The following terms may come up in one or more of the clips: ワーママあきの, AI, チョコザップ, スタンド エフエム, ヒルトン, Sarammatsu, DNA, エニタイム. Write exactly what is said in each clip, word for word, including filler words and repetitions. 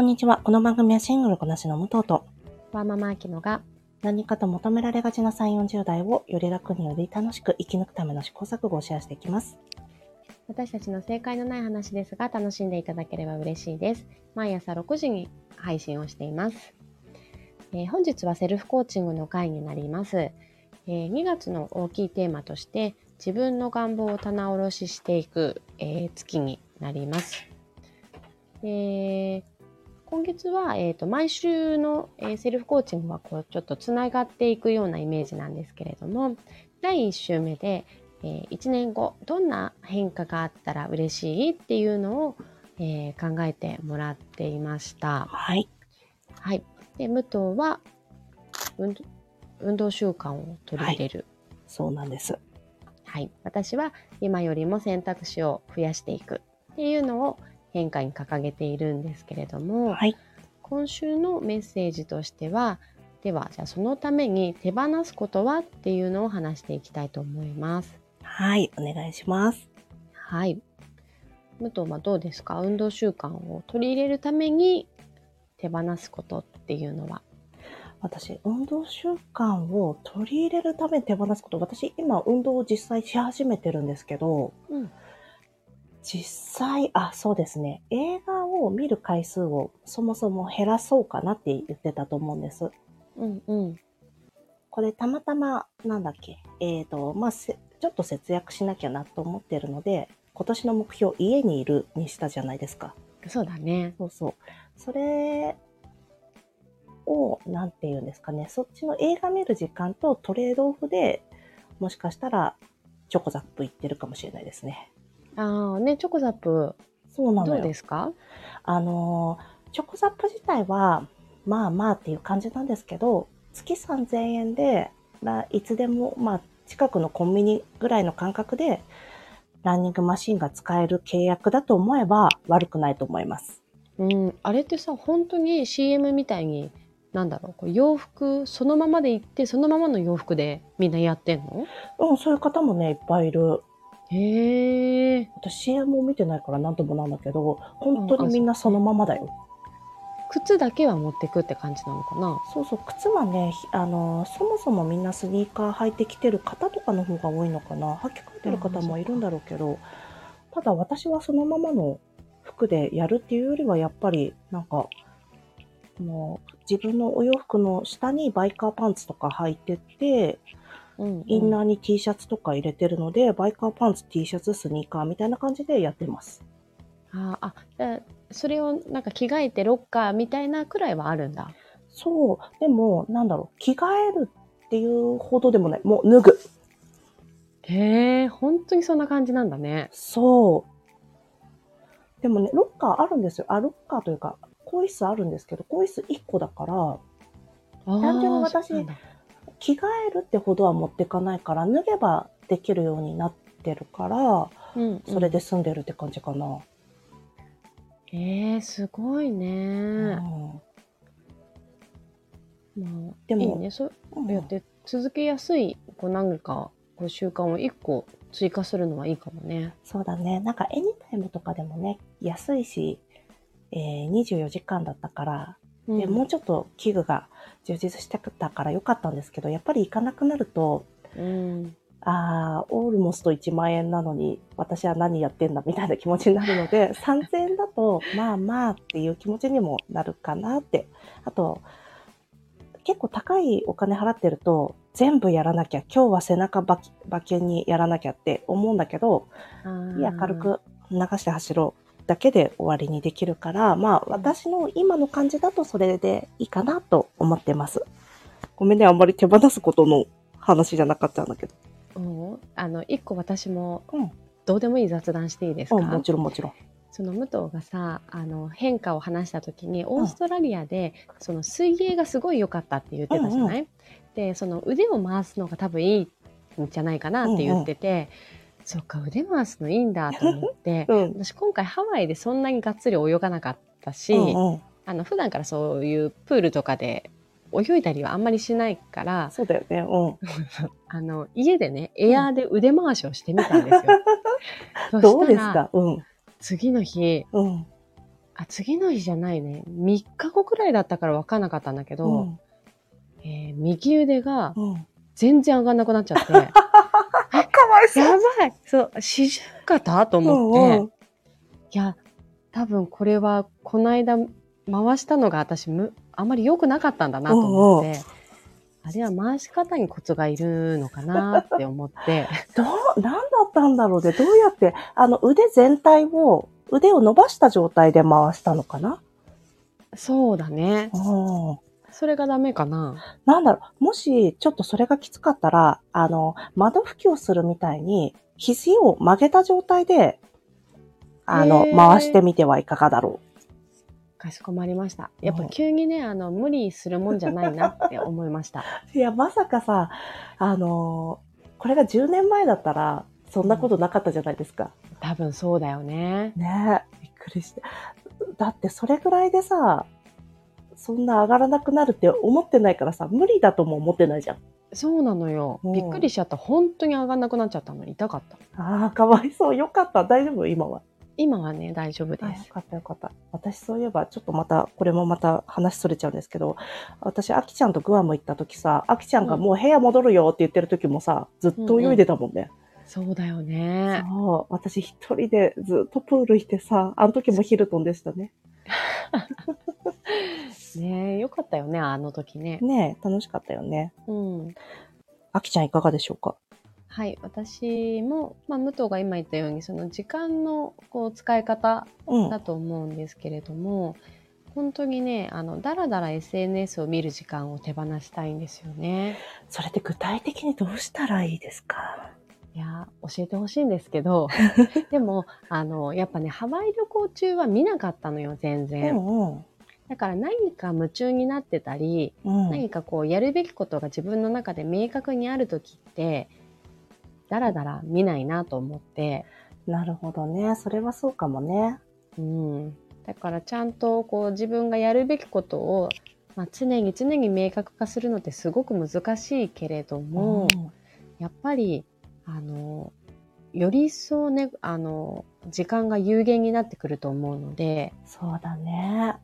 こんにちは。この番組はシングルこなしの武藤とワーママアキノが何かと求められがちなさんじゅう、よんじゅうだいをより楽により楽しく生き抜くための試行錯誤をシェアしていきます。私たちの正解のない話ですが、楽しんでいただければ嬉しいです。毎朝ろくじに配信をしています。えー、本日はセルフコーチングの回になります。えー、にがつの大きいテーマとして、自分の願望を棚卸ししていく、えー、月になります。えー今月は、えーと、毎週の、えー、セルフコーチングはこうちょっとつながっていくようなイメージなんですけれども、だいいっ週目で、えー、いちねんごどんな変化があったら嬉しいっていうのを、えー、考えてもらっていました。はい。はい。で、武藤は運、運動習慣を取り入れる。はい、そうなんです。はい。私は今よりも選択肢を増やしていくっていうのを変化に掲げているんですけれども、はい、今週のメッセージとしては、ではじゃあそのために手放すことはっていうのを話していきたいと思います。はい、お願いします。はい。武藤はどうですか？運動習慣を取り入れるために手放すことっていうのは。私、運動習慣を取り入れるために手放すこと、私今運動を実際し始めてるんですけど、うん、実際、あ、そうですね。映画を見る回数をそもそも減らそうかなって言ってたと思うんです。うんうん。これたまたま、なんだっけ、えっと、まあ、ちょっと節約しなきゃなと思ってるので、今年の目標、家にいるにしたじゃないですか。そうだね。そうそう。それを、なんていうんですかね、そっちの映画見る時間とトレードオフで、もしかしたら、チョコザップ行ってるかもしれないですね。ああね、チョコザップ、そうなのよ。どうですか？あのチョコザップ自体はまあまあっていう感じなんですけど、月さんぜんえんでいつでも、まあ、近くのコンビニぐらいの感覚でランニングマシンが使える契約だと思えば悪くないと思います。うん、あれってさ、本当に シーエム みたいに、なんだろう、こう洋服そのままで行ってそのままの洋服でみんなやってんの？うん、そういう方もねいっぱいいる。へえ。私 シーエム を見てないから何ともなんだけど、本当にみんなそのままだよ。靴だけは持ってくって感じなのかな。そうそう、靴はね、あのそもそもみんなスニーカー履いてきてる方とかの方が多いのかな。履き替えてる方もいるんだろうけど、ただ私はそのままの服でやるっていうよりは、やっぱりなんかもう自分のお洋服の下にバイカーパンツとか履いてて、うんうん、インナーに T シャツとか入れてるので、バイカーパンツ、T シャツ、スニーカーみたいな感じでやってます。ああ、それをなんか着替えてロッカーみたいなくらいはあるんだ。そう、でもなんだろう、着替えるっていうほどでもない、もう脱ぐ。へえ、本当にそんな感じなんだね。そう。でもね、ロッカーあるんですよ。あ、ロッカーというか、更衣室あるんですけど、更衣室いっこだから、単純に私、着替えるってほどは持ってかないから、脱げばできるようになってるから、うんうん、それで済んでるって感じかな。えー、すごいね。うん、まあ、でもいいね、そうやって続けやすい、うん、こう何かこう習慣をいっこ追加するのはいいかもね。そうだね。なんかエニタイムとかでもね、安いし、えー、にじゅうよじかんだったから、でもうちょっと器具が充実してたから良かったんですけど、やっぱり行かなくなると、うん、ああ、オールモストいちまんえんなのに私は何やってんだみたいな気持ちになるのでさんぜんえんだとまあまあっていう気持ちにもなるかなって。あと結構高いお金払ってると全部やらなきゃ、今日は背中ばき馬券にやらなきゃって思うんだけど、いや軽く流して走ろうだけで終わりにできるから、まあ私の今の感じだとそれでいいかなと思ってます。ごめんね、あんまり手放すことの話じゃなかったんだけど。うん、あの一個私もどうでもいい雑談していいですか？うん、もちろんもちろん。その武藤がさ、あの変化を話した時にオーストラリアで、うん、その水泳がすごい良かったって言ってたじゃない？うんうん、で、その腕を回すのが多分いいんじゃないかなって言ってて。うんうん、そっか、腕回すのいいんだと思って、うん、私今回ハワイでそんなにがっつり泳がなかったし、うんうん、あの普段からそういうプールとかで泳いだりはあんまりしないから、そうだよね、うん、あの家でね、エアーで腕回しをしてみたんですよ、うん、どうですか、うん、次の日、うん、あ、次の日じゃないね。みっかごくらいだったから分からなかったんだけど、うん、えー、右腕が全然上がんなくなっちゃって。うん、かわいそう。やばい。そう、四十肩と思って、うんうん。いや、多分これはこの間回したのが私む、あんまり良くなかったんだなと思って、うんうん、あれは回し方にコツがいるのかなって思って。どう、なんだったんだろうね。どうやって、あの腕全体を、腕を伸ばした状態で回したのかな？そうだね。うん。それがダメかな。なんだろう、もしちょっとそれがきつかったら、あの、窓拭きをするみたいに、肘を曲げた状態で、あの、回してみてはいかがだろう。かしこまりました。やっぱ急にね、あの、無理するもんじゃないなって思いました。いや、まさかさ、あの、これがじゅうねんまえだったら、そんなことなかったじゃないですか。うん、多分そうだよね。ねえ、びっくりして。だってそれぐらいでさ、そんな上がらなくなるって思ってないからさ、無理だとも思ってないじゃん。そうなのよ。うん、びっくりしちゃった。本当に上がらなくなっちゃったの。痛かった。ああ、かわいそう。よかった。大丈夫？今は。今はね、大丈夫です。よかったよかった。私そういえば、ちょっとまた、これもまた話それちゃうんですけど、私、あきちゃんとグアム行った時さ、あきちゃんがもう部屋戻るよって言ってる時もさ、ずっと泳いでたもんね。うんうん、そうだよね。そう。私一人でずっとプールしてさ、あの時もヒルトンでしたね。ねえ、よかったよね、あの時ね。ねえ、楽しかったよね。うん。あきちゃんいかがでしょうか？はい、私も、まあ、武藤が今言ったように、その時間のこう使い方だと思うんですけれども、うん、本当にね、あの、だらだら エスエヌエス を見る時間を手放したいんですよね。それって具体的にどうしたらいいですか？いや、教えてほしいんですけど、でも、あの、やっぱね、ハワイ旅行中は見なかったのよ、全然。うんうん、だから何か夢中になってたり、うん、何かこう、やるべきことが自分の中で明確にあるときって、だらだら見ないなと思って。なるほどね。それはそうかもね。うん。だからちゃんとこう、自分がやるべきことを、まあ、常に常に明確化するのってすごく難しいけれども、うん、やっぱり、あの、より一層ね、あの、時間が有限になってくると思うので。そうだね。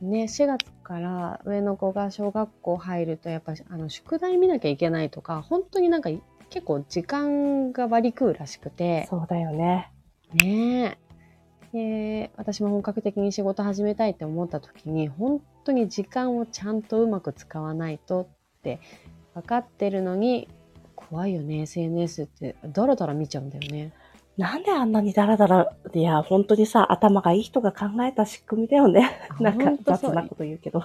ね、しがつから上の子が小学校入ると、やっぱり、あの、宿題見なきゃいけないとか、本当になんか結構時間が割り食うらしくて。そうだよね。ねえ。で、私も本格的に仕事始めたいって思った時に、本当に時間をちゃんとうまく使わないとって分かってるのに、怖いよね、エスエヌエス って。だらだら見ちゃうんだよね。なんであんなにだらだら、いや、本当にさ、頭がいい人が考えた仕組みだよね。なんか雑なこと言うけど。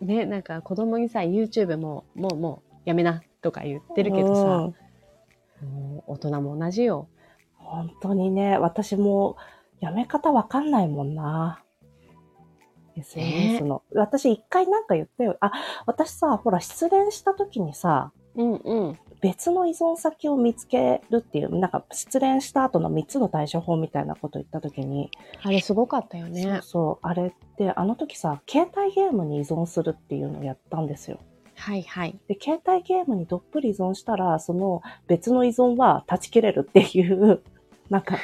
ね、なんか子供にさ、YouTube も、もうもうやめなとか言ってるけどさ、もう大人も同じよ。本当にね、私もやめ方わかんないもんな。エスエヌエス の。えー、私一回なんか言ったよ。あ、私さ、ほら、失恋した時にさ、うんうん。別の依存先を見つけるっていう、なんか失恋した後のみっつの対処法みたいなこと言ったときに。あれすごかったよね。そうそう。あれって、あの時さ、携帯ゲームに依存するっていうのをやったんですよ。はいはい。で、携帯ゲームにどっぷり依存したら、その別の依存は断ち切れるっていう、なんか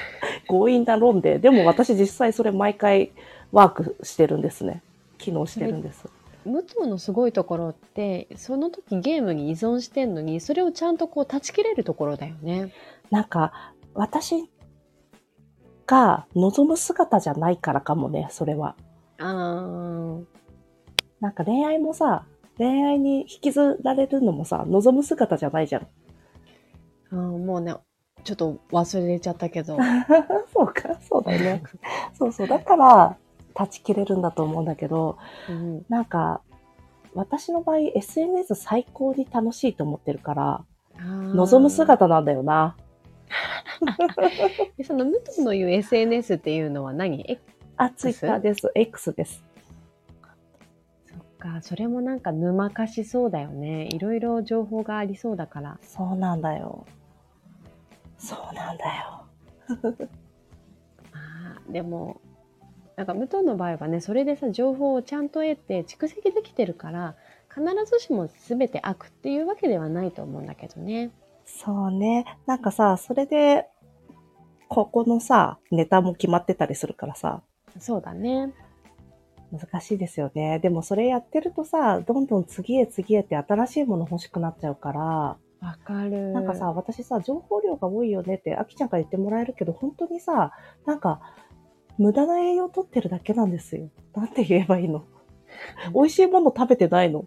強引な論で、でも私実際それ毎回ワークしてるんですね。機能してるんです。武藤のすごいところって、その時ゲームに依存してんのに、それをちゃんとこう断ち切れるところだよね。なんか、私が望む姿じゃないからかもね、それは。あー。なんか恋愛もさ、恋愛に引きずられるのもさ、望む姿じゃないじゃん。あー、もうね、ちょっと忘れちゃったけど。そうか、そうだよね。そうそう、だから、断ち切れるんだと思うんだけど、うん、なんか私の場合 エスエヌエス 最高に楽しいと思ってるから望む姿なんだよな。その武藤の言う エスエヌエス っていうのは何？あ、ツイッターです。X です。そっか、それもなんか沼かしそうだよね。いろいろ情報がありそうだから。そうなんだよ。そうなんだよ。あ、でも。なんか武藤の場合はね、それでさ、情報をちゃんと得て蓄積できてるから、必ずしも全て悪っていうわけではないと思うんだけどね。そうね。なんかさ、それで、ここのさ、ネタも決まってたりするからさ。そうだね。難しいですよね。でもそれやってるとさ、どんどん次へ次へって新しいもの欲しくなっちゃうから。わかる。なんかさ、私さ、情報量が多いよねってあきちゃんから言ってもらえるけど、本当にさ、なんか無駄な栄養取ってるだけなんですよ。なんて言えばいいの美味しいもの食べてないの。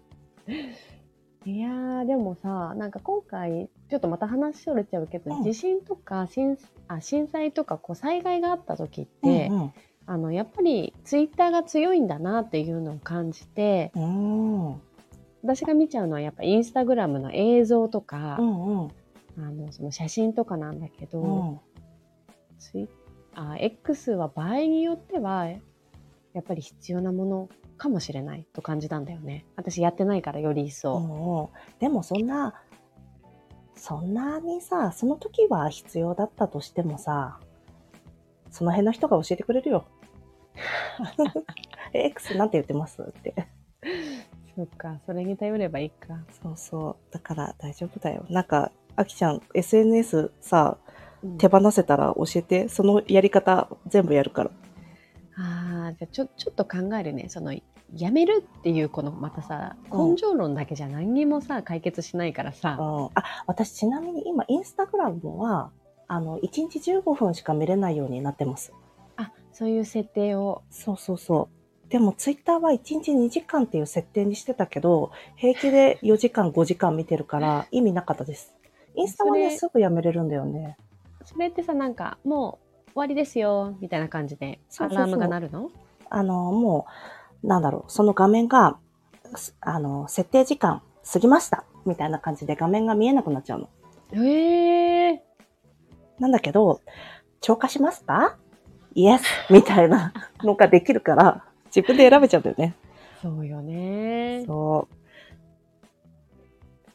いやー、でもさ、なんか今回ちょっとまた話それちゃうけど、うん、地震とか震あ震災とかこう災害があった時って、うんうん、あのやっぱりツイッターが強いんだなっていうのを感じて、うん、私が見ちゃうのはやっぱインスタグラムの映像とか、うんうん、あのその写真とかなんだけど、うん、ツイあ X は場合によってはやっぱり必要なものかもしれないと感じたんだよね。私やってないからより一層。でもそんなそんなにさ、その時は必要だったとしてもさ、その辺の人が教えてくれるよ。X なんて言ってますって。そっか、それに頼ればいいか。そうそう。だから大丈夫だよ。なんかあきちゃん エスエヌエス さ、うん、手放せたら教えて。そのやり方全部やるから。ああ、じゃあちょちょっと考えるね。そのやめるっていうこのまたさ、根性論だけじゃ何にもさ解決しないからさ、うん、あ、私ちなみに今インスタグラムはあのいちにちじゅうごふんしか見れないようになってます。あ、そういう設定を。そうそうそう。でもツイッターはいちにちにじかんっていう設定にしてたけど、平気でよじかんごじかん見てるから意味なかったです。インスタはねすぐやめれるんだよね。それってさ、なんかもう終わりですよみたいな感じでアラームが鳴るの？そうそうそう、あのもうなんだろう、その画面が、あの、設定時間過ぎましたみたいな感じで画面が見えなくなっちゃうの。へえ。なんだけど、超過しますか？イエスみたいなのができるから、自分で選べちゃうんだよね。そうよね。そう。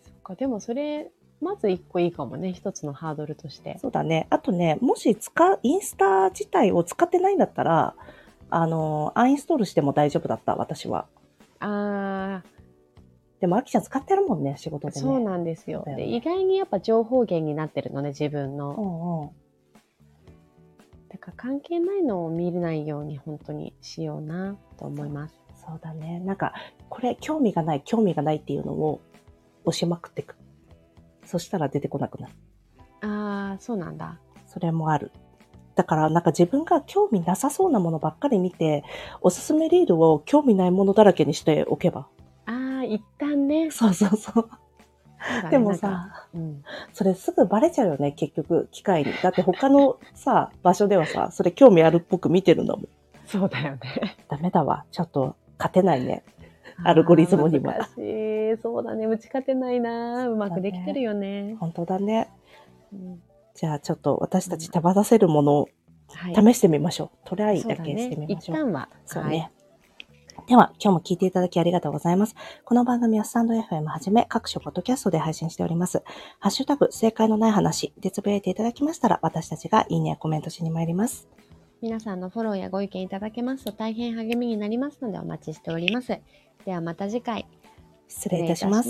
そっか、でもそれ、まず一個いいかもね、一つのハードルとして。そうだね。あとね、もし使、インスタ自体を使ってないんだったら、あのアンインストールしても大丈夫だった、私は。あー、でもあきちゃん使ってるもんね、仕事でね。そうなんですよ。で、意外にやっぱ情報源になってるのね、自分の。うんうん、だから関係ないのを見れないように本当にしようなと思います。そうだね。なんかこれ興味がない興味がないっていうのを押しまくってく。そしたら出てこなくなる。あー、そうなんだ。それもある。だからなんか自分が興味なさそうなものばっかり見て、おすすめリールを興味ないものだらけにしておけば。ああ、一旦ね。そうそうそう。ね、でもさ、うん、それすぐバレちゃうよね、結局、機械に。だって他のさ、場所ではさ、それ興味あるっぽく見てるんだもん。そうだよね。ダメだわ。ちょっと勝てないね。アルゴリズムにも。難しい。そうだね。打ち勝てないな。うまくできてるよね。本当だね。うん、じゃあちょっと私たち手放せるものを試してみましょう。うん、はい、トライだけしてみましょう。そうだね、一旦は。そうね。はい、では今日も聞いていただきありがとうございます。この番組はスタンド エフエム はじめ各種ポッドキャストで配信しております。ハッシュタグ正解のない話でつぶやいていただきましたら、私たちがいいねやコメントしに参ります。皆さんのフォローやご意見いただけますと大変励みになりますのでお待ちしております。ではまた次回。失礼いたします。